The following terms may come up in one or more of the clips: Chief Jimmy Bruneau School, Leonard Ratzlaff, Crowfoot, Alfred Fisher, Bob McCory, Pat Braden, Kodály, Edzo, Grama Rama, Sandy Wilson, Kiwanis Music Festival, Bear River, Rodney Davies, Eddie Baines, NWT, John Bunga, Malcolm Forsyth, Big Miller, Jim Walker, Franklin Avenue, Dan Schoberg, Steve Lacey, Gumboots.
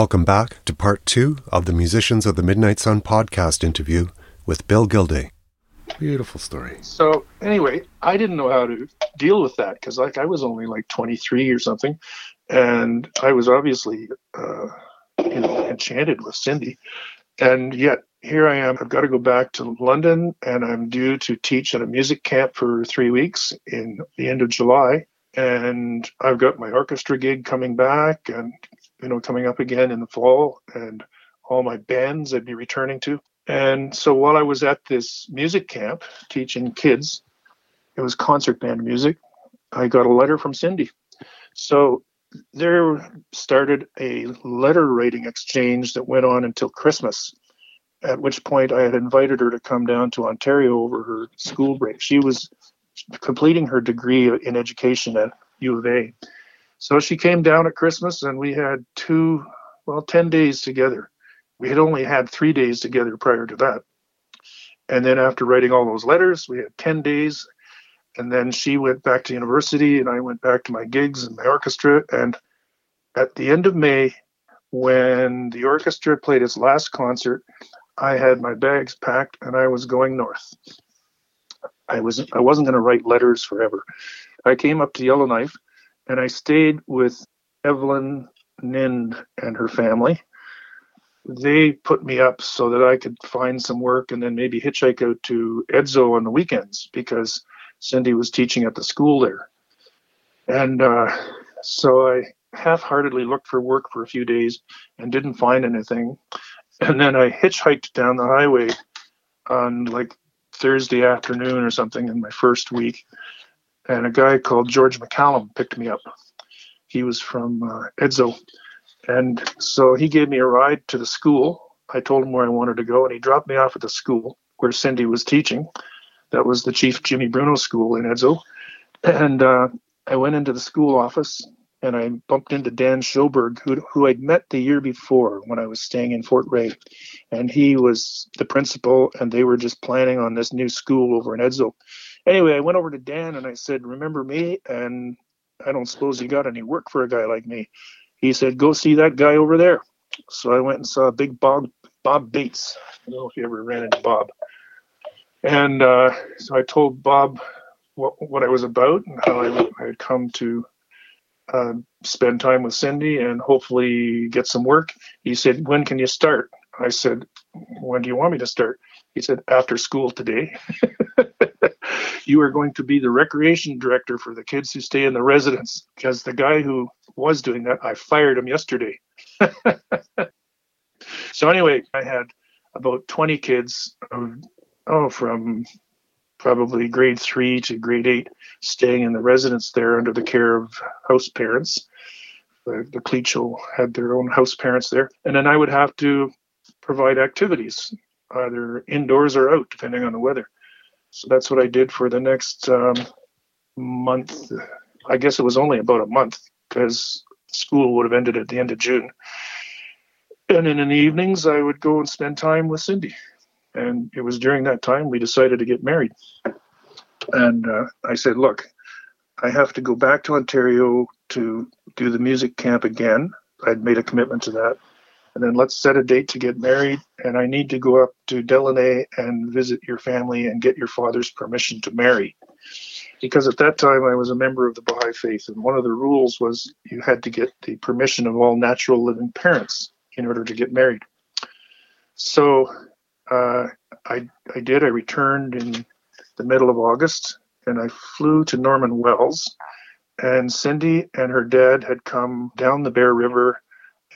Welcome back to part two of the Musicians of the Midnight Sun podcast interview with Bill Gilday. Beautiful story. So anyway, I didn't know how to deal with that because I was only 23 or something, and I was obviously enchanted with Cindy, and yet here I am. I've got to go back to London, and I'm due to teach at a music camp for 3 weeks in the end of July, and I've got my orchestra gig coming back, and coming up again in the fall, and all my bands I'd be returning to. And so while I was at this music camp teaching kids, it was concert band music, I got a letter from Cindy. So there started a letter writing exchange that went on until Christmas, at which point I had invited her to come down to Ontario over her school break. She was completing her degree in education at U of A. So she came down at Christmas, and we had 10 days together. We had only had 3 days together prior to that. And then after writing all those letters, we had 10 days. And then she went back to university, and I went back to my gigs and my orchestra. And at the end of May, when the orchestra played its last concert, I had my bags packed, and I was going north. I wasn't going to write letters forever. I came up to Yellowknife, and I stayed with Evelyn Nind and her family. They put me up so that I could find some work and then maybe hitchhike out to Edzo on the weekends because Cindy was teaching at the school there. And so I half-heartedly looked for work for a few days and didn't find anything. And then I hitchhiked down the highway on Thursday afternoon or something in my first week. And a guy called George McCallum picked me up. He was from Edzo. And so he gave me a ride to the school. I told him where I wanted to go, and he dropped me off at the school where Cindy was teaching. That was the Chief Jimmy Bruneau School in Edzo. And I went into the school office, and I bumped into Dan Schoberg, who I'd met the year before when I was staying in Fort Rae. And he was the principal, and they were just planning on this new school over in Edzo. Anyway, I went over to Dan and I said, "Remember me? And I don't suppose you got any work for a guy like me." He said, "Go see that guy over there." So I went and saw Big Bob Bates. I don't know if you ever ran into Bob. And so I told Bob what I was about and how I had come to spend time with Cindy and hopefully get some work. He said, "When can you start?" I said, "When do you want me to start?" He said, "After school today." "You are going to be the recreation director for the kids who stay in the residence," because the guy who was doing that, I fired him yesterday. So anyway, I had about 20 kids from probably grade 3 to grade 8 staying in the residence there under the care of house parents. The Tłı̨chọ had their own house parents there. And then I would have to provide activities, either indoors or out, depending on the weather. So that's what I did for the next month. I guess it was only about a month because school would have ended at the end of June. And then in the evenings, I would go and spend time with Cindy. And it was during that time we decided to get married. And I said, "Look, I have to go back to Ontario to do the music camp again." I'd made a commitment to that. And then let's set a date to get married. And I need to go up to Délı̨nę and visit your family and get your father's permission to marry. Because at that time, I was a member of the Baha'i Faith. And one of the rules was you had to get the permission of all natural living parents in order to get married. So I did. I returned in the middle of August. And I flew to Norman Wells. And Cindy and her dad had come down the Bear River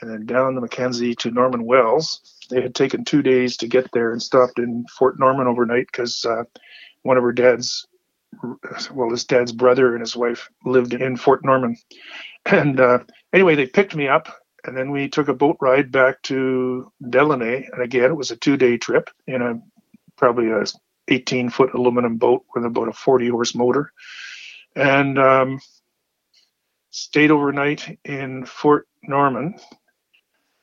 and then down the Mackenzie to Norman Wells. They had taken 2 days to get there and stopped in Fort Norman overnight because one of her dad's, his dad's brother and his wife lived in Fort Norman. And anyway, they picked me up, and then we took a boat ride back to Délı̨nę. And again, it was a 2-day trip in probably a 18-foot aluminum boat with about a 40-horse motor. And stayed overnight in Fort Norman.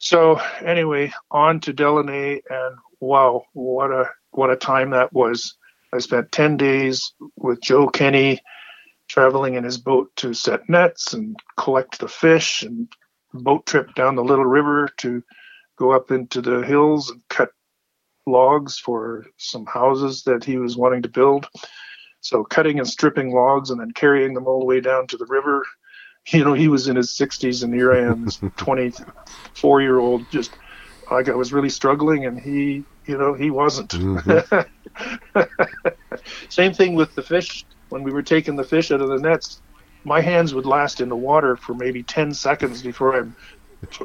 So anyway, on to Délı̨nę, and wow, what a time that was. I spent 10 days with Joe Kenny traveling in his boat to set nets and collect the fish and boat trip down the Little River to go up into the hills and cut logs for some houses that he was wanting to build. So cutting and stripping logs and then carrying them all the way down to the river. You know, he was in his 60s, and here I am, 24-year-old, just like I was really struggling, and he, you know, he wasn't. Mm-hmm. Same thing with the fish. When we were taking the fish out of the nets, my hands would last in the water for maybe 10 seconds before I'm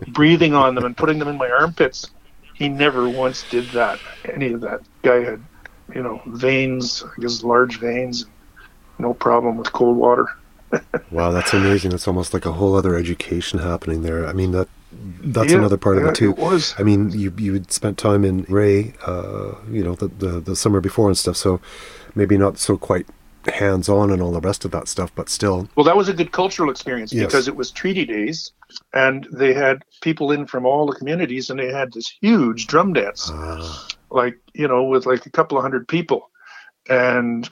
breathing on them and putting them in my armpits. He never once did that, any of that. Guy had, you know, veins, I guess large veins, no problem with cold water. Wow, that's amazing. That's almost like a whole other education happening there. I mean, that's another part of it too. It was. I mean, you had spent time in Ray, you know, the summer before and stuff, so maybe not so quite hands-on and all the rest of that stuff, but still. Well, that was a good cultural experience because it was treaty days, and they had people in from all the communities, and they had this huge drum dance, like, you know, with like a couple of hundred people. And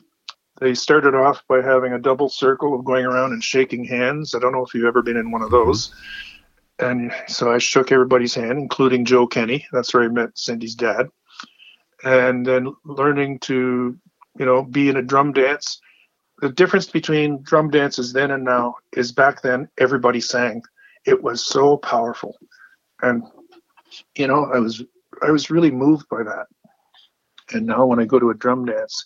they started off by having a double circle of going around and shaking hands. I don't know if you've ever been in one of those. And so I shook everybody's hand, including Joe Kenny. That's where I met Cindy's dad. And then learning to, you know, be in a drum dance. The difference between drum dances then and now is back then everybody sang. It was so powerful. And, you know, I was really moved by that. And now when I go to a drum dance,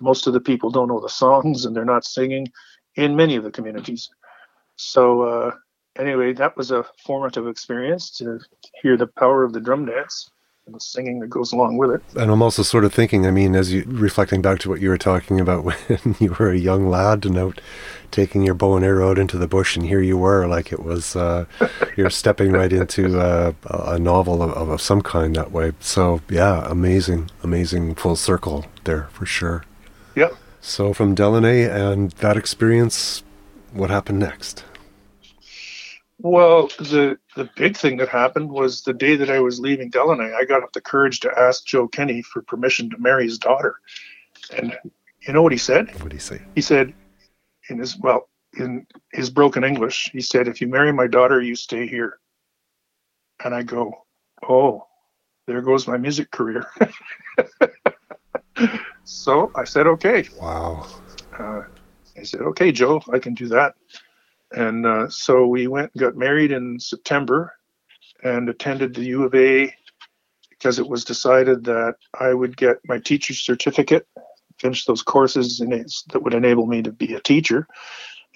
most of the people don't know the songs, and they're not singing in many of the communities. So anyway, that was a formative experience, to hear the power of the drum dance and the singing that goes along with it. And I'm also sort of thinking, I mean, as you reflecting back to what you were talking about when you were a young lad and out taking your bow and arrow out into the bush, and here you were, like it was, you're stepping right into a novel of some kind that way. So yeah, amazing full circle there for sure. Yep. So from Délı̨nę and that experience, what happened next? Well, the big thing that happened was the day that I was leaving Délı̨nę, I got up the courage to ask Joe Kenny for permission to marry his daughter. And you know what he said? What did he say? He said, in his broken English, he said, "If you marry my daughter, you stay here." And I go, "Oh, there goes my music career." So I said, okay. Wow. I said, okay, Joe, I can do that. And so we went and got married in September and attended the U of A because it was decided that I would get my teacher's certificate, finish those courses that would enable me to be a teacher,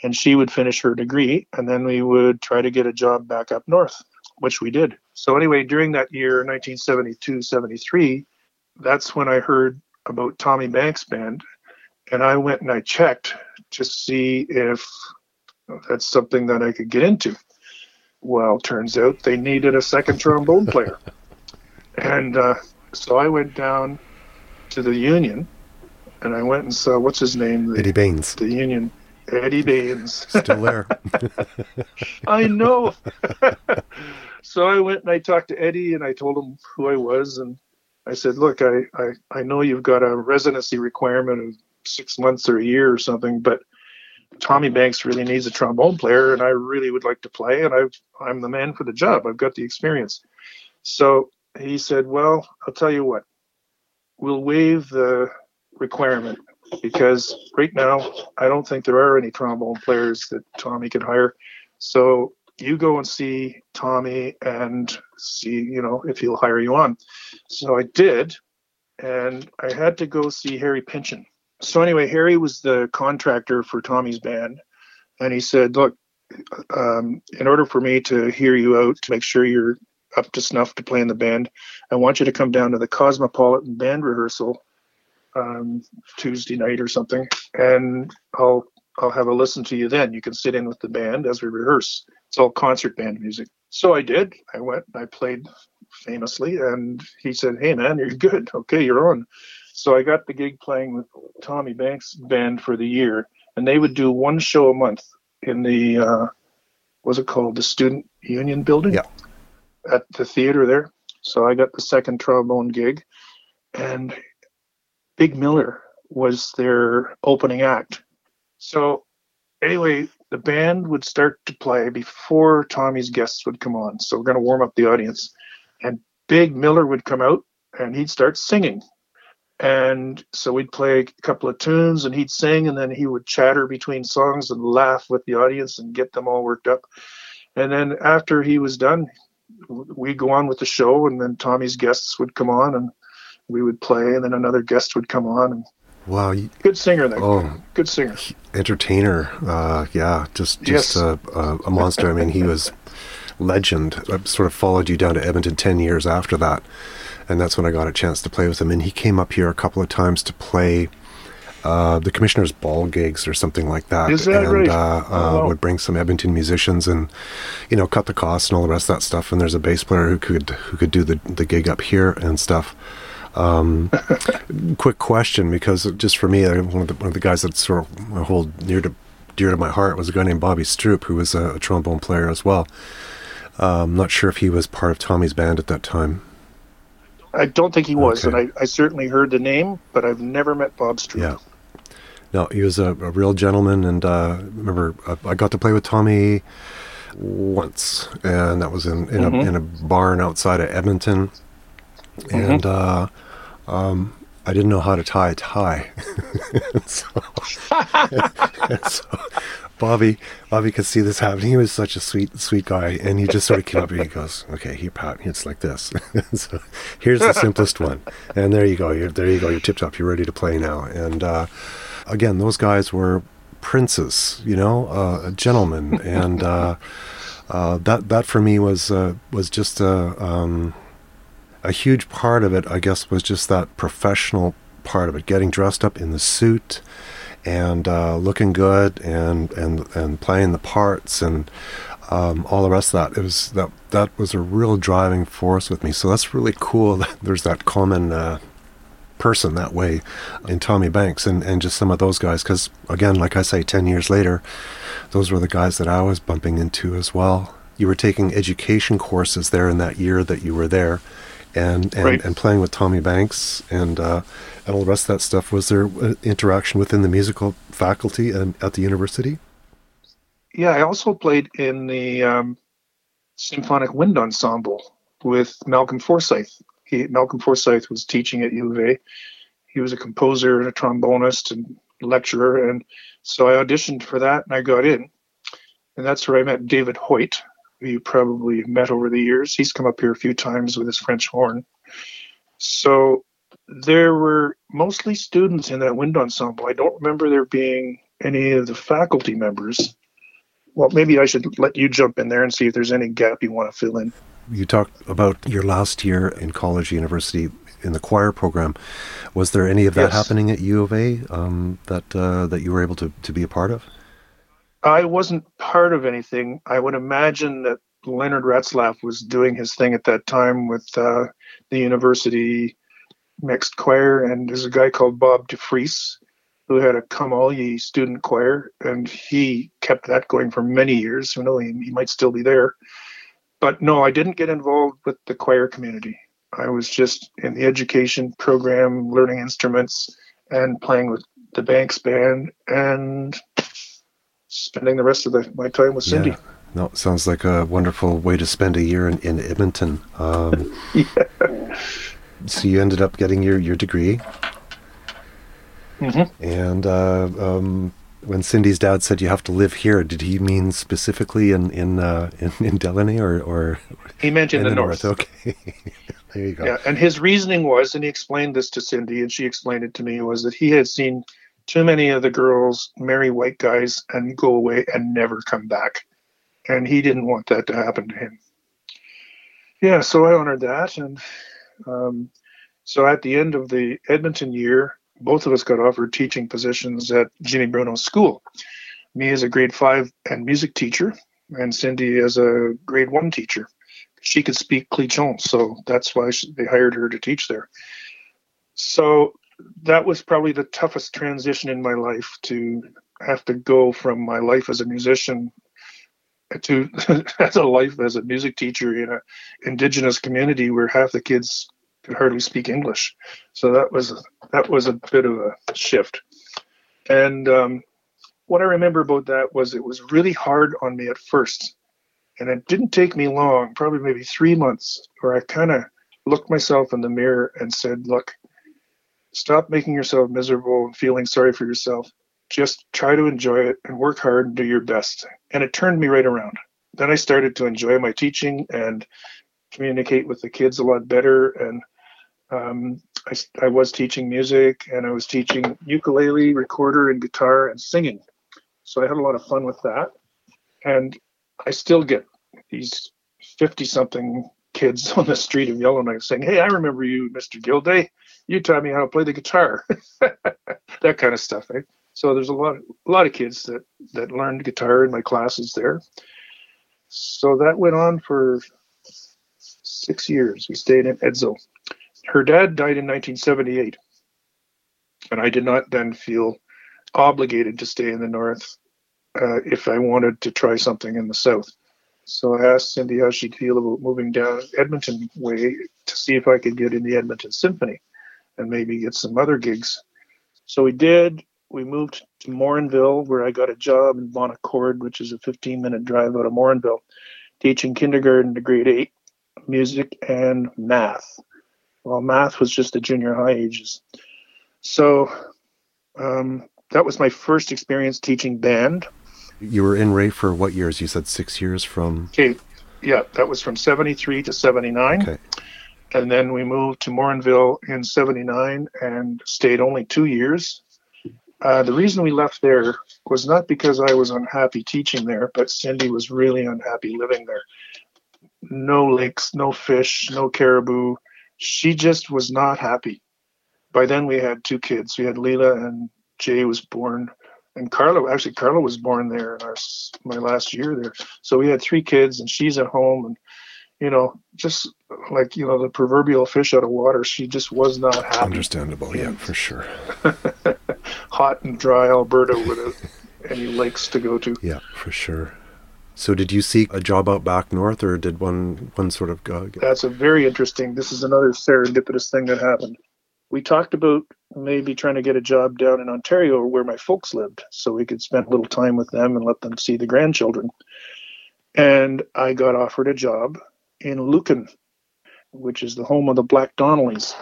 and she would finish her degree, and then we would try to get a job back up north, which we did. So anyway, during that year, 1972-73, that's when I heard about Tommy Banks' band, and I went and I checked to see if that's something that I could get into. Well, turns out they needed a second trombone player. And so I went down to the Union, and I went and saw, what's his name? Eddie Baines. The Union. Eddie Baines. Still there. I know. So I went and I talked to Eddie, and I told him who I was, and I said, look, I know you've got a residency requirement of 6 months or a year or something, but Tommy Banks really needs a trombone player, and I really would like to play, and I'm the man for the job. I've got the experience. So he said, well, I'll tell you what, we'll waive the requirement, because right now I don't think there are any trombone players that Tommy could hire. So you go and see Tommy and see, you know, if he'll hire you on. So I did, and I had to go see Harry Pynchon. So anyway, Harry was the contractor for Tommy's band, and he said, look, in order for me to hear you out, to make sure you're up to snuff to play in the band, I want you to come down to the Cosmopolitan band rehearsal Tuesday night or something, and I'll have a listen to you then. You can sit in with the band as we rehearse. It's all concert band music. So I did. I went and I played famously, and he said, hey, man, you're good. Okay, you're on. So I got the gig playing with Tommy Banks' band for the year, and they would do one show a month in the, what's it called, the Student Union building? Yeah. At the theater there. So I got the second trombone gig, and Big Miller was their opening act. So anyway, The band would start to play before Tommy's guests would come on. So we're going to warm up the audience. And Big Miller would come out and he'd start singing. And so we'd play a couple of tunes and he'd sing, and then he would chatter between songs and laugh with the audience and get them all worked up. And then after he was done, we'd go on with the show, and then Tommy's guests would come on and we would play, and then another guest would come on. And wow. Good singer, that guy. Oh, good singer. Entertainer. Yeah, just yes. A monster. I mean, he was legend. I sort of followed you down to Edmonton 10 years after that. And that's when I got a chance to play with him. And he came up here a couple of times to play the Commissioner's Ball gigs or something like that. Is that right? Would bring some Edmonton musicians and, you know, cut the costs and all the rest of that stuff. And there's a bass player who could do the gig up here and stuff. Quick question, because just for me, one of the guys that sort of I hold dear to my heart was a guy named Bobby Stroop, who was a trombone player as well. I'm not sure if he was part of Tommy's band at that time. I don't think he was, okay. And I certainly heard the name, but I've never met Bob Stroop. Yeah. No, he was a real gentleman, and remember, I got to play with Tommy once, and that was in a barn outside of Edmonton, and I didn't know how to tie a tie. and so Bobby could see this happening. He was such a sweet guy, and he just sort of came up and he goes, "Okay, here, Pat, it's like this. So here's the simplest one, and there you go. You're tip top. You're ready to play now." And again, those guys were princes, you know, gentlemen, and that for me was just a huge part of it. I guess was just that professional part of it, getting dressed up in the suit. And looking good, and playing the parts, and all the rest of that. It was that was a real driving force with me. So that's really cool. That there's that common person that way in Tommy Banks, and just some of those guys. Because again, like I say, 10 years later, those were the guys that I was bumping into as well. You were taking education courses there in that year that you were there. And right. And playing with Tommy Banks and all the rest of that stuff. Was there interaction within the musical faculty and at the university? Yeah, I also played in the Symphonic Wind Ensemble with Malcolm Forsyth. Malcolm Forsyth was teaching at U of A. He was a composer and a trombonist and lecturer, and so I auditioned for that and I got in. And that's where I met David Hoyt, who you probably met over the years. He's come up here a few times with his French horn. So there were mostly students in that wind ensemble. I don't remember there being any of the faculty members. Well, maybe I should let you jump in there and see if there's any gap you want to fill in. You talked about your last year in college, university, in the choir program. Was there any of that happening at U of A that you were able to be a part of? I wasn't part of anything. I would imagine that Leonard Ratzlaff was doing his thing at that time with the university mixed choir. And there's a guy called Bob DeFries who had a Come All Ye student choir, and he kept that going for many years. Who knows, he might still be there. But no, I didn't get involved with the choir community. I was just in the education program, learning instruments, and playing with the Banks Band, and spending the rest of my time with Cindy. Yeah. No, it sounds like a wonderful way to spend a year in Edmonton. Yeah. So you ended up getting your degree. Mm-hmm. And when Cindy's dad said you have to live here, did he mean specifically in Délı̨nę or? He meant in the north. Okay. There you go. Yeah, and his reasoning was, and he explained this to Cindy, and she explained it to me, was that he had seen too many of the girls marry white guys and go away and never come back. And he didn't want that to happen to him. Yeah, so I honored that. And so at the end of the Edmonton year, both of us got offered teaching positions at Jimmy Bruneau School. Me as a grade 5 and music teacher, and Cindy as a grade 1 teacher. She could speak Tłı̨chọn, so that's why they hired her to teach there. So that was probably the toughest transition in my life, to have to go from my life as a musician to as a life as a music teacher in an indigenous community where half the kids could hardly speak English. So that was a bit of a shift. And what I remember about that was it was really hard on me at first. And it didn't take me long, probably maybe 3 months, where I kind of looked myself in the mirror and said, look, stop making yourself miserable and feeling sorry for yourself. Just try to enjoy it and work hard and do your best. And it turned me right around. Then I started to enjoy my teaching and communicate with the kids a lot better. And I was teaching music, and I was teaching ukulele, recorder, and guitar, and singing. So I had a lot of fun with that. And I still get these 50-something kids on the street of Yellowknife saying, hey, I remember you, Mr. Gilday. You taught me how to play the guitar. That kind of stuff, right? So there's a lot of kids that learned guitar in my classes there. So that went on for 6 years. We stayed in Edzo. Her dad died in 1978, and I did not then feel obligated to stay in the north if I wanted to try something in the south. So I asked Cindy how she'd feel about moving down Edmonton way to see if I could get in the Edmonton Symphony and maybe get some other gigs. So we did. We moved to Morinville, where I got a job in Bon Accord, which is a 15-minute drive out of Morinville, teaching kindergarten to grade 8, music and math. Well, math was just the junior high ages. So that was my first experience teaching band. You were in Ray for what years? You said 6 years from... Okay, yeah, that was from 73 to 79. Okay. And then we moved to Morinville in 79 and stayed only 2 years. The reason we left there was not because I was unhappy teaching there, but Cindy was really unhappy living there. No lakes, no fish, no caribou. She just was not happy. By then we had 2 kids. We had Leela, and Jay was born, and Carla was born there in my last year there. So we had 3 kids, and she's at home, and just like the proverbial fish out of water. She just was not happy. Understandable, yeah, for sure. Hot and dry Alberta without any lakes to go to. Yeah, for sure. So did you seek a job out back north, or did one sort of go? That's a very interesting. This is another serendipitous thing that happened. We talked about maybe trying to get a job down in Ontario where my folks lived so we could spend a little time with them and let them see the grandchildren. And I got offered a job in Lucan, which is the home of the Black Donnellys.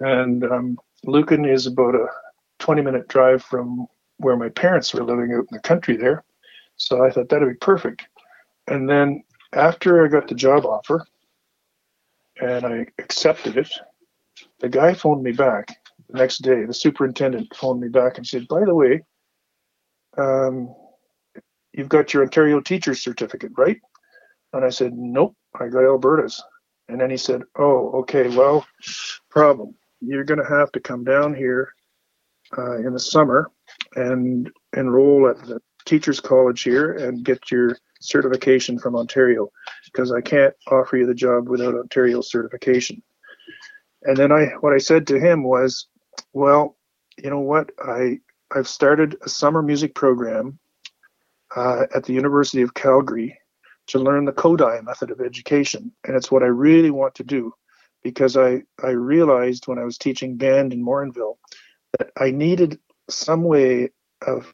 And Lucan is about a 20-minute drive from where my parents were living out in the country there. So I thought that'd be perfect. And then after I got the job offer and I accepted it, the guy phoned me back the next day. The superintendent phoned me back and said, by the way, you've got your Ontario teacher's certificate, right? And I said, nope, I got Alberta's. And then he said, oh, okay, well, problem. You're going to have to come down here in the summer and enroll at the teacher's college here and get your certification from Ontario, because I can't offer you the job without Ontario certification. And then what I said to him was, well, you know what? I've started a summer music program at the University of Calgary to learn the Kodály method of education. And it's what I really want to do, because I realized when I was teaching band in Morinville that I needed some way of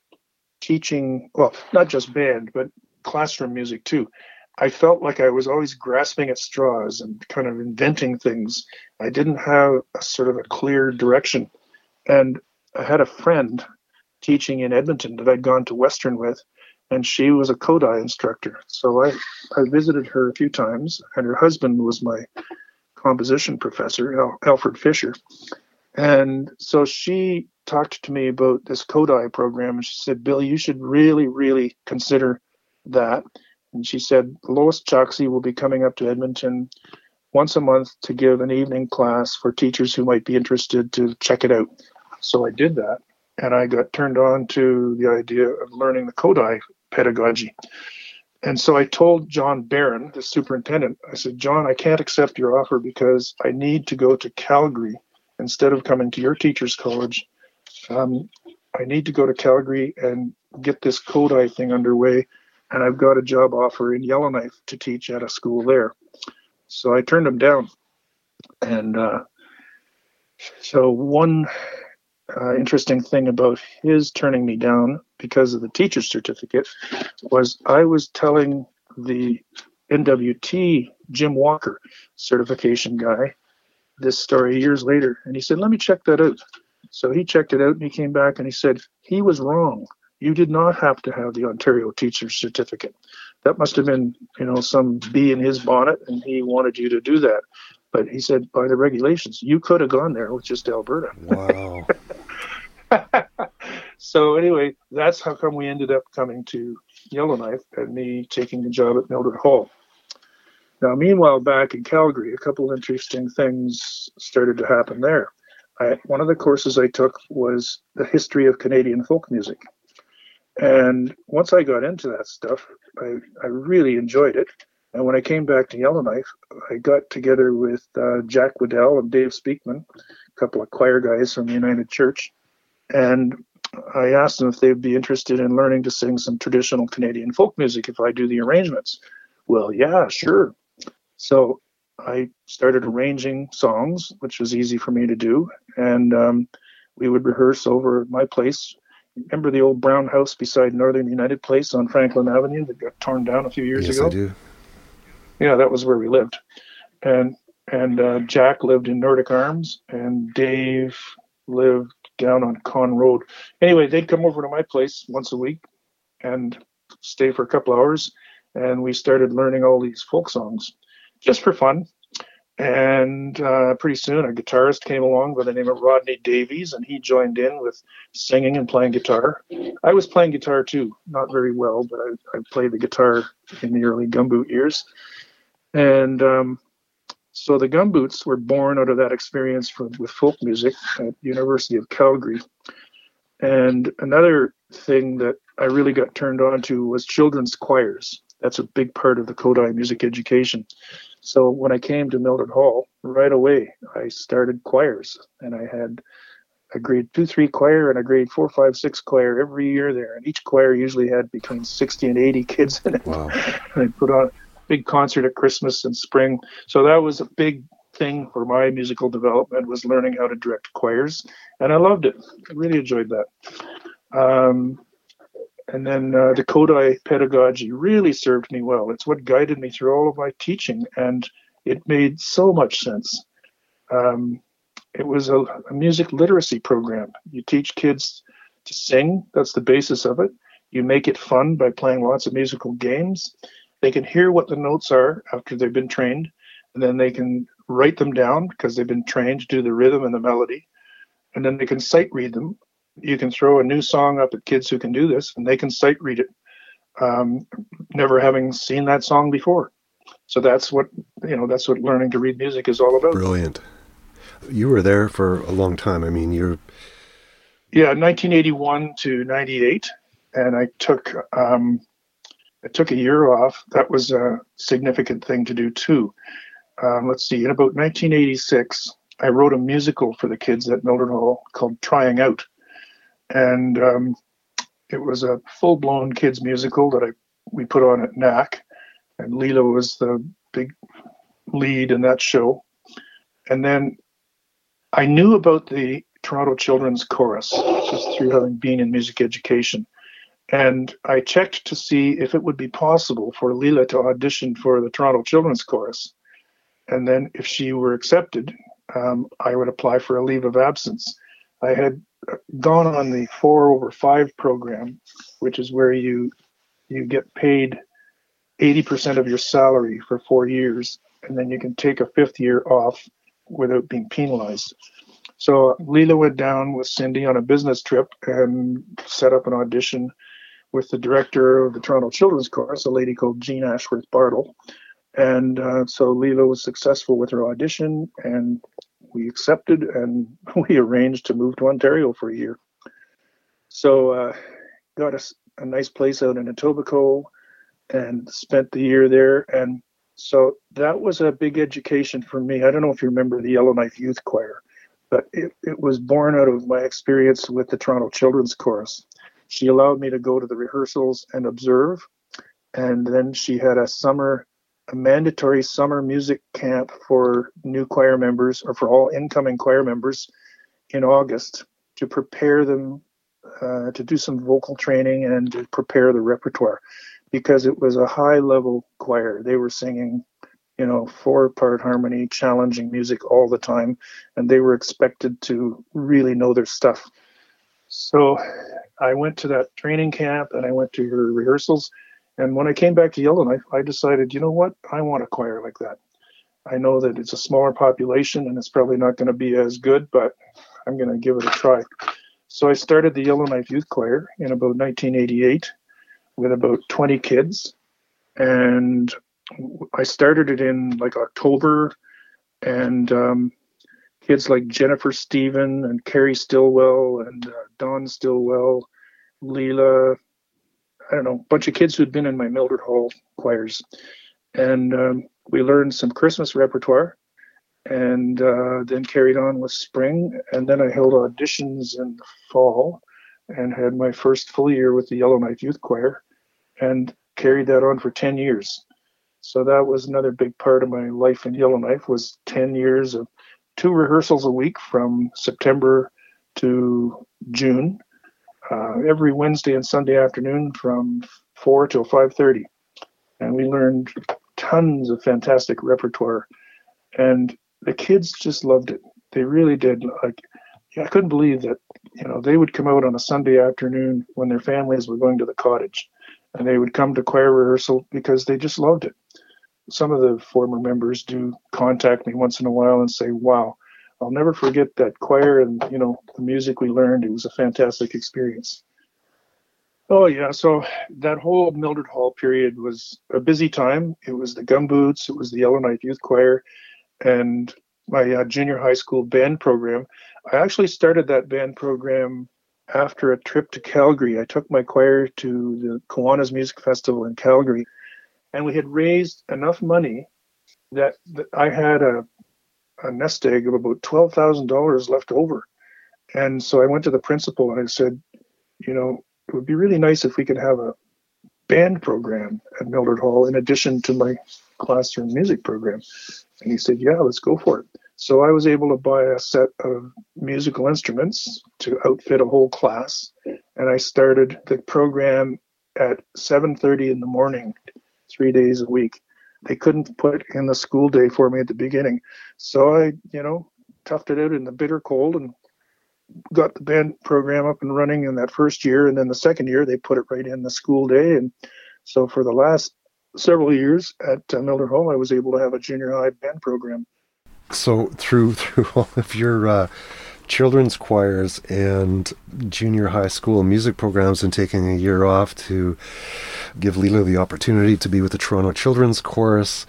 teaching, well, not just band, but classroom music too. I felt like I was always grasping at straws and kind of inventing things. I didn't have a sort of a clear direction. And I had a friend teaching in Edmonton that I'd gone to Western with, and she was a Kodály instructor. So I visited her a few times, and her husband was my composition professor, Alfred Fisher. And so she talked to me about this Kodály program, and she said, Bill, you should really, really consider that. And she said, Lois Choksi will be coming up to Edmonton once a month to give an evening class for teachers who might be interested to check it out. So I did that, and I got turned on to the idea of learning the Kodály pedagogy. And so I told John Barron, the superintendent, I said, John, I can't accept your offer because I need to go to Calgary instead of coming to your teacher's college. I need to go to Calgary and get this Kodály thing underway. And I've got a job offer in Yellowknife to teach at a school there. So I turned him down. And so one interesting thing about his turning me down because of the teacher's certificate was I was telling the NWT Jim Walker certification guy this story years later, and he said, let me check that out. So he checked it out, and he came back and he said, he was wrong. You did not have to have the Ontario teacher's certificate. That must have been, some bee in his bonnet, and he wanted you to do that. But he said, by the regulations, you could have gone there with just Alberta. Wow. So anyway, that's how come we ended up coming to Yellowknife and me taking the job at Mildred Hall. Now, meanwhile, back in Calgary, a couple interesting things started to happen there. One of the courses I took was the history of Canadian folk music. And once I got into that stuff, I really enjoyed it. And when I came back to Yellowknife, I got together with Jack Waddell and Dave Speakman, a couple of choir guys from the United Church. And I asked them if they'd be interested in learning to sing some traditional Canadian folk music if I do the arrangements. Well, yeah, sure. So I started arranging songs, which was easy for me to do. And we would rehearse over at my place. Remember the old brown house beside Northern United Place on Franklin Avenue that got torn down a few years ago? Yes, I do. Yeah, that was where we lived. And Jack lived in Nordic Arms, and Dave lived down on Con Road. Anyway, they'd come over to my place once a week and stay for a couple hours, and we started learning all these folk songs just for fun. And pretty soon a guitarist came along by the name of Rodney Davies, and he joined in with singing and playing guitar. I was playing guitar too, not very well, but I played the guitar in the early Gumboot years. And so the Gumboots were born out of that experience with folk music at the University of Calgary. And another thing that I really got turned on to was children's choirs. That's a big part of the Kodály music education. So when I came to Mildred Hall, right away, I started choirs. And I had a grade 2-3 choir and a grade 4-5-6 choir every year there. And each choir usually had between 60 and 80 kids in it. Wow. And I put on a big concert at Christmas and spring. So that was a big thing for my musical development, was learning how to direct choirs. And I loved it. I really enjoyed that. And then the Kodály pedagogy really served me well. It's what guided me through all of my teaching, and it made so much sense. It was a music literacy program. You teach kids to sing. That's the basis of it. You make it fun by playing lots of musical games. They can hear what the notes are after they've been trained, and then they can write them down because they've been trained to do the rhythm and the melody, and then they can sight read them. You can throw a new song up at kids who can do this, and they can sight read it, never having seen that song before. So that's what learning to read music is all about. Brilliant. You were there for a long time. I mean, you're... Yeah, 1981 to 98, and I took a year off. That was a significant thing to do, too. Let's see, in about 1986, I wrote a musical for the kids at Mildred Hall called Trying Out. And it was a full-blown kids musical that we put on at NAC, and Leela was the big lead in that show. And then I knew about the Toronto Children's Chorus just through having been in music education, and I checked to see if it would be possible for Leela to audition for the Toronto Children's Chorus, and then if she were accepted, I would apply for a leave of absence. I had gone on the 4/5 program, which is where you get paid 80% of your salary for 4 years, and then you can take a fifth year off without being penalized. So Leela went down with Cindy on a business trip and set up an audition with the director of the Toronto Children's Chorus, a lady called Jean Ashworth Bartle. And so Leela was successful with her audition, and we accepted, and we arranged to move to Ontario for a year. So got a nice place out in Etobicoke and spent the year there. And so that was a big education for me. I don't know if you remember the Yellowknife Youth Choir, but it was born out of my experience with the Toronto Children's Chorus. She allowed me to go to the rehearsals and observe. And then she had a mandatory summer music camp for new choir members, or for all incoming choir members, in August to prepare them to do some vocal training and to prepare the repertoire, because it was a high-level choir. They were singing, you know, four-part harmony, challenging music all the time, and they were expected to really know their stuff. So I went to that training camp and I went to her rehearsals. And when I came back to Yellowknife, I decided, you know what, I want a choir like that. I know that it's a smaller population and it's probably not going to be as good, but I'm going to give it a try. So I started the Yellowknife Youth Choir in about 1988 with about 20 kids. And I started it in like October, and kids like Jennifer Stephen and Carrie Stillwell and Don Stillwell, Leela, I don't know, a bunch of kids who'd been in my Mildred Hall choirs. And we learned some Christmas repertoire, and then carried on with spring. And then I held auditions in the fall and had my first full year with the Yellowknife Youth Choir, and carried that on for 10 years. So that was another big part of my life in Yellowknife, was 10 years of two rehearsals a week from September to June, every Wednesday and Sunday afternoon from 4 till 5:30. And we learned tons of fantastic repertoire, and the kids just loved it. They really did. Like, I couldn't believe that, you know, they would come out on a Sunday afternoon when their families were going to the cottage, and they would come to choir rehearsal because they just loved it. Some of the former members do contact me once in a while and say, wow, I'll never forget that choir and, you know, the music we learned. It was a fantastic experience. Oh, yeah. So that whole Mildred Hall period was a busy time. It was the Gumboots. It was the Yellowknife Youth Choir and my junior high school band program. I actually started that band program after a trip to Calgary. I took my choir to the Kiwanis Music Festival in Calgary, and we had raised enough money that I had a nest egg of about $12,000 left over. And so I went to the principal and I said, you know, it would be really nice if we could have a band program at Mildred Hall in addition to my classroom music program. And he said, yeah, let's go for it. So I was able to buy a set of musical instruments to outfit a whole class. And I started the program at 7:30 in the morning, 3 days a week. They couldn't put in the school day for me at the beginning. So I, you know, toughed it out in the bitter cold and got the band program up and running in that first year. And then the second year, they put it right in the school day. And so for the last several years at Mildred Hall, I was able to have a junior high band program. So through all of your children's choirs and junior high school music programs, and taking a year off to give Leela the opportunity to be with the Toronto Children's Chorus,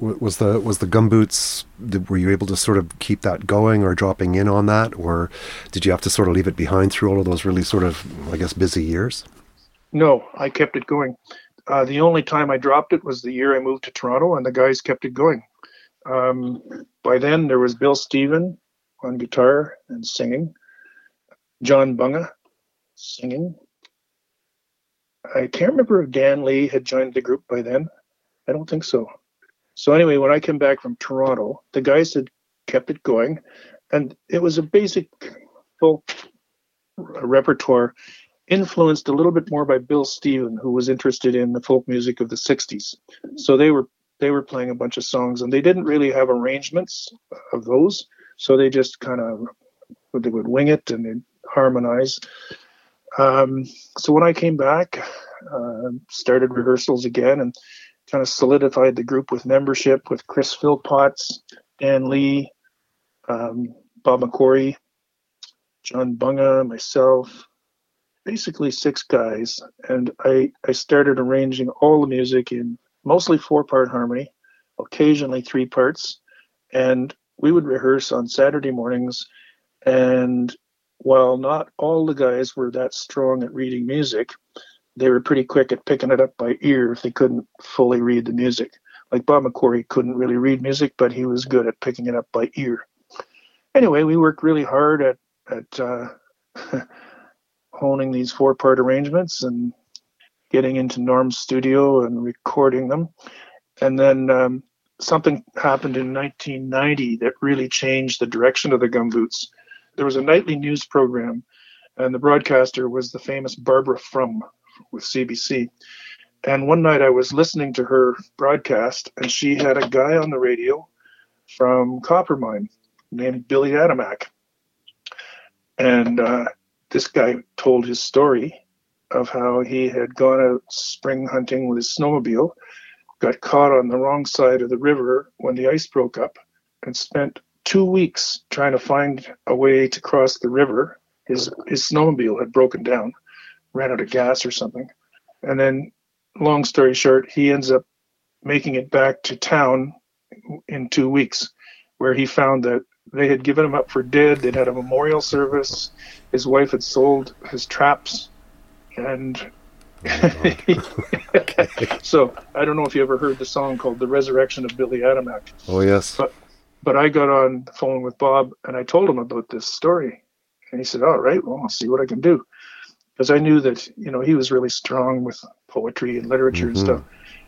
Was the Gumboots, were you able to sort of keep that going or dropping in on that? Or did you have to sort of leave it behind through all of those really sort of, I guess, busy years? No, I kept it going. The only time I dropped it was the year I moved to Toronto, and the guys kept it going. By then, there was Bill Stephen on guitar and singing, John Bunga singing. I can't remember if Dan Lee had joined the group by then. I don't think so. So anyway, when I came back from Toronto, the guys had kept it going, and it was a basic folk repertoire influenced a little bit more by Bill Stephen, who was interested in the folk music of the 60s. So they were playing a bunch of songs, and they didn't really have arrangements of those. So they just kind of, they would wing it and they'd harmonize. So when I came back, started rehearsals again, and kind of solidified the group with membership with Chris Philpotts, Dan Lee, Bob McCory, John Bunga, myself, basically six guys. And I started arranging all the music in mostly four-part harmony, occasionally three parts. And we would rehearse on Saturday mornings. And while not all the guys were that strong at reading music, they were pretty quick at picking it up by ear if they couldn't fully read the music. Like Bob McCory couldn't really read music, but he was good at picking it up by ear. Anyway, we worked really hard at honing these four-part arrangements and getting into Norm's studio and recording them. And then something happened in 1990 that really changed the direction of the Gumboots. There was a nightly news program, and the broadcaster was the famous Barbara Frum with CBC. And one night I was listening to her broadcast, and she had a guy on the radio from Coppermine named Billy Adamak. And this guy told his story of how he had gone out spring hunting with his snowmobile, got caught on the wrong side of the river when the ice broke up, and spent 2 weeks trying to find a way to cross the river. His snowmobile had broken down, ran out of gas or something. And then, long story short, he ends up making it back to town in 2 weeks, where he found that they had given him up for dead. They'd had a memorial service. His wife had sold his traps. And so I don't know if you ever heard the song called The Resurrection of Billy Adamak. Oh, yes. But I got on the phone with Bob, and I told him about this story. And he said, all right, well, I'll see what I can do. Because I knew that, you know, he was really strong with poetry and literature and stuff.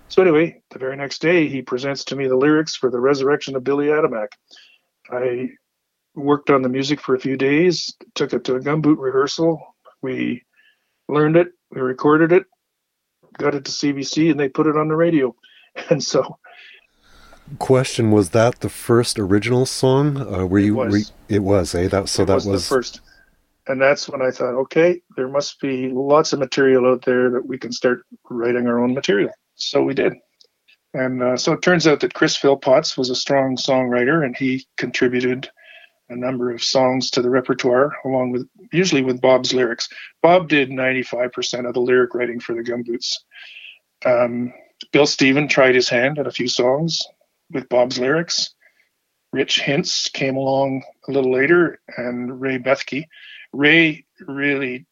So anyway, the very next day, he presents to me the lyrics for The Resurrection of Billy Adamak. I worked on the music for a few days, took it to a Gumboot rehearsal. We learned it, we recorded it, got it to CBC, and they put it on the radio. And so... Question, was that the first original song? It was. That was the first. And that's when I thought, okay, there must be lots of material out there that we can start writing our own material. So we did. And so it turns out that Chris Philpotts was a strong songwriter, and he contributed a number of songs to the repertoire, along with usually with Bob's lyrics. Bob did 95% of the lyric writing for the Gumboots. Bill Stephen tried his hand at a few songs with Bob's lyrics. Rich Hintz came along a little later, and Ray Bethke. Ray really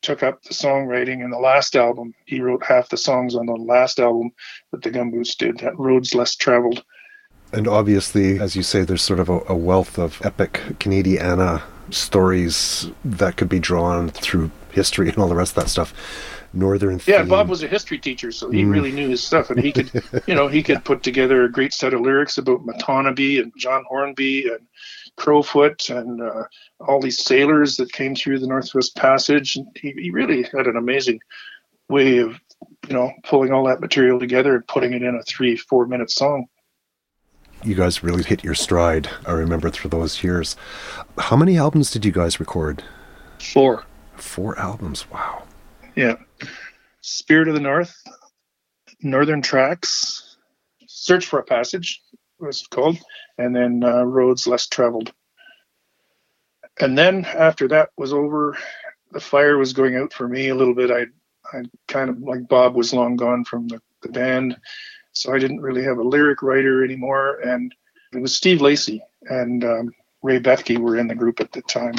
took up the songwriting in the last album. He wrote half the songs on the last album that the Gumboots did, that Roads Less Traveled. And obviously, as you say, there's sort of a wealth of epic Canadiana stories that could be drawn through history and all the rest of that stuff. Northern theme. Yeah, Bob was a history teacher, so he really knew his stuff, and he could, you know, he could put together a great set of lyrics about Matonabbee and John Hornby and Crowfoot and all these sailors that came through the Northwest Passage. And he really had an amazing way of, you know, pulling all that material together and putting it in a 3-4 minute song. You guys really hit your stride, I remember, through those years. How many albums did you guys record? 4. 4 albums, wow. Yeah. Spirit of the North, Northern Tracks, Search for a Passage was called, and then Roads Less Traveled. And then after that was over, the fire was going out for me a little bit. I kind of, like Bob was long gone from the band, so I didn't really have a lyric writer anymore. And it was Steve Lacey and Ray Bethke were in the group at the time.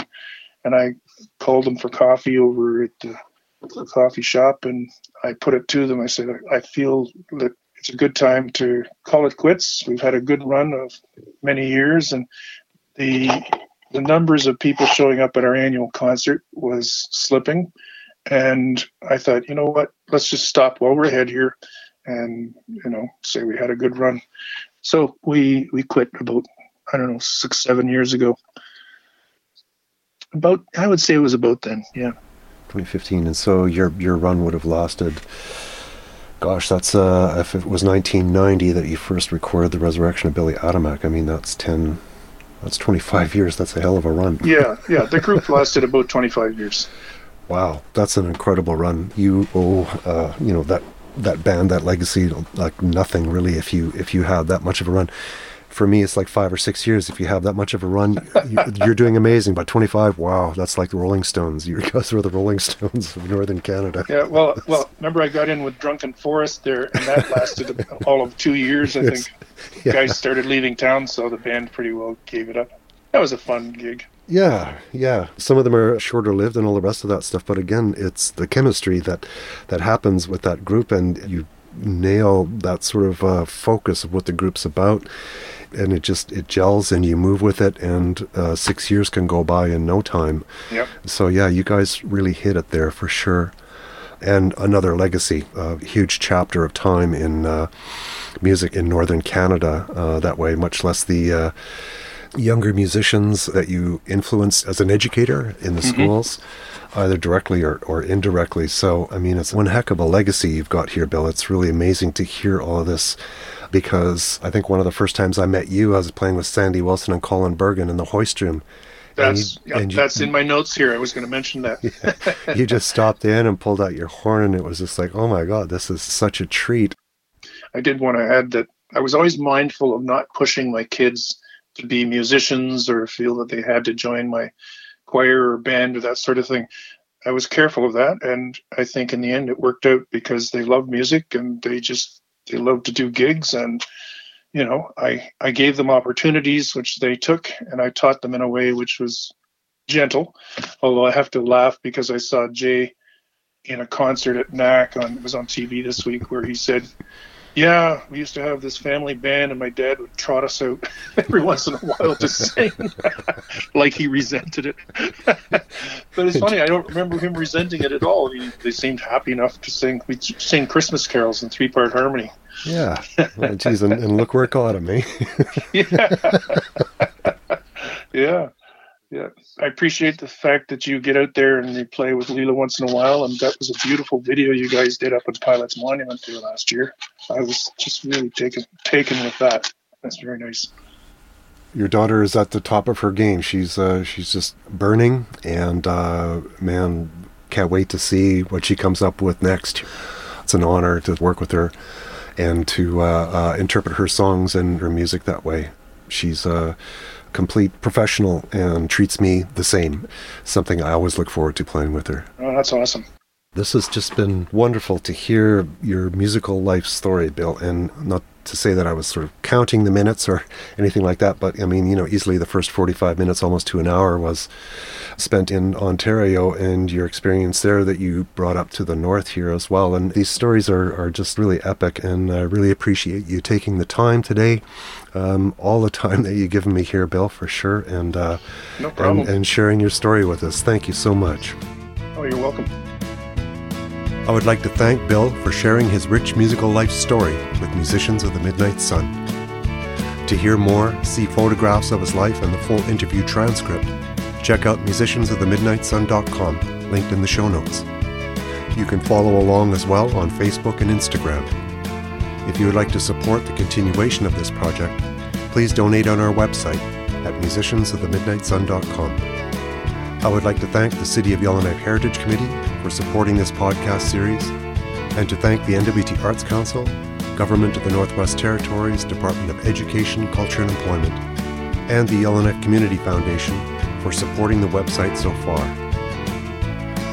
And I called them for coffee over at the coffee shop, and I put it to them. I said, I feel that it's a good time to call it quits. We've had a good run of many years, and the numbers of people showing up at our annual concert was slipping. And I thought, you know what, let's just stop while we're ahead here and, you know, say we had a good run. So we quit about, 6-7 years ago. About, I would say it was about then, yeah. 2015, and so your run would have lasted, gosh, that's if it was 1990 that you first recorded The Resurrection of Billy Adamak, I mean, that's 25 years. That's a hell of a run. Yeah, the group lasted about 25 years. Wow, that's an incredible run. You owe that band, that legacy, like nothing really if you have that much of a run. For me, it's like 5 or 6 years. If you have that much of a run, you're doing amazing. By 25, wow, that's like the Rolling Stones. You guys were the Rolling Stones of Northern Canada. Yeah, well. Remember I got in with Drunken Forest there, and that lasted all of 2 years, I think. Yeah. Guys started leaving town, so the band pretty well gave it up. That was a fun gig. Yeah. Some of them are shorter-lived and all the rest of that stuff, but again, it's the chemistry that happens with that group, and you nail that sort of focus of what the group's about, and it gels and you move with it, and 6 years can go by in no time. Yep. So yeah, you guys really hit it there for sure. And another legacy, a huge chapter of time in music in Northern Canada that way, much less the younger musicians that you influenced as an educator in the schools, either directly or indirectly. So, I mean, it's one heck of a legacy you've got here, Bill. It's really amazing to hear all of this, because I think one of the first times I met you, I was playing with Sandy Wilson and Colin Bergen in the hoist room. That's in my notes here. I was going to mention that. Yeah, you just stopped in and pulled out your horn, and it was just like, oh my God, this is such a treat. I did want to add that I was always mindful of not pushing my kids to be musicians or feel that they had to join my choir or band or that sort of thing. I was careful of that, and I think in the end it worked out because they love music and they love to do gigs, and you know, I gave them opportunities which they took, and I taught them in a way which was gentle. Although I have to laugh because I saw Jay in a concert at NAC it was on TV this week where he said, yeah, we used to have this family band, and my dad would trot us out every once in a while to sing, like he resented it. But it's funny, I don't remember him resenting it at all. They seemed happy enough to sing. We'd sing Christmas carols in three-part harmony. Yeah. Well, geez, and look where it got him, eh? Yeah. I appreciate the fact that you get out there and you play with Leela once in a while, and that was a beautiful video you guys did up at Pilot's Monument there last year. I was just really taken with that. That's very nice. Your daughter is at the top of her game. She's just burning, and man, can't wait to see what she comes up with next. It's an honor to work with her and to interpret her songs and her music that way. She's complete professional and treats me the same. Something I always look forward to playing with her. Oh, that's awesome. This has just been wonderful to hear your musical life story, Bill, and not to say that I was sort of counting the minutes or anything like that, but I mean, you know, easily the first 45 minutes, almost to an hour, was spent in Ontario and your experience there that you brought up to the north here as well. And these stories are just really epic, and I really appreciate you taking the time today, all the time that you've given me here, Bill, for sure, and no problem. And sharing your story with us. Thank you so much. Oh, you're welcome. I would like to thank Bill for sharing his rich musical life story with Musicians of the Midnight Sun. To hear more, see photographs of his life and the full interview transcript, check out musiciansofthemidnightsun.com, linked in the show notes. You can follow along as well on Facebook and Instagram. If you would like to support the continuation of this project, please donate on our website at musiciansofthemidnightsun.com. I would like to thank the City of Yellowknife Heritage Committee for supporting this podcast series, and to thank the NWT Arts Council, Government of the Northwest Territories, Department of Education, Culture and Employment, and the Yellowknife Community Foundation for supporting the website so far.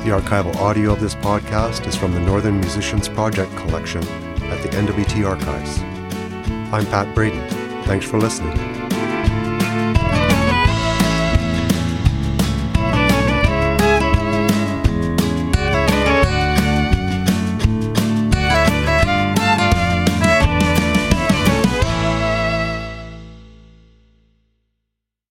The archival audio of this podcast is from the Northern Musicians Project collection at the NWT Archives. I'm Pat Braden. Thanks for listening.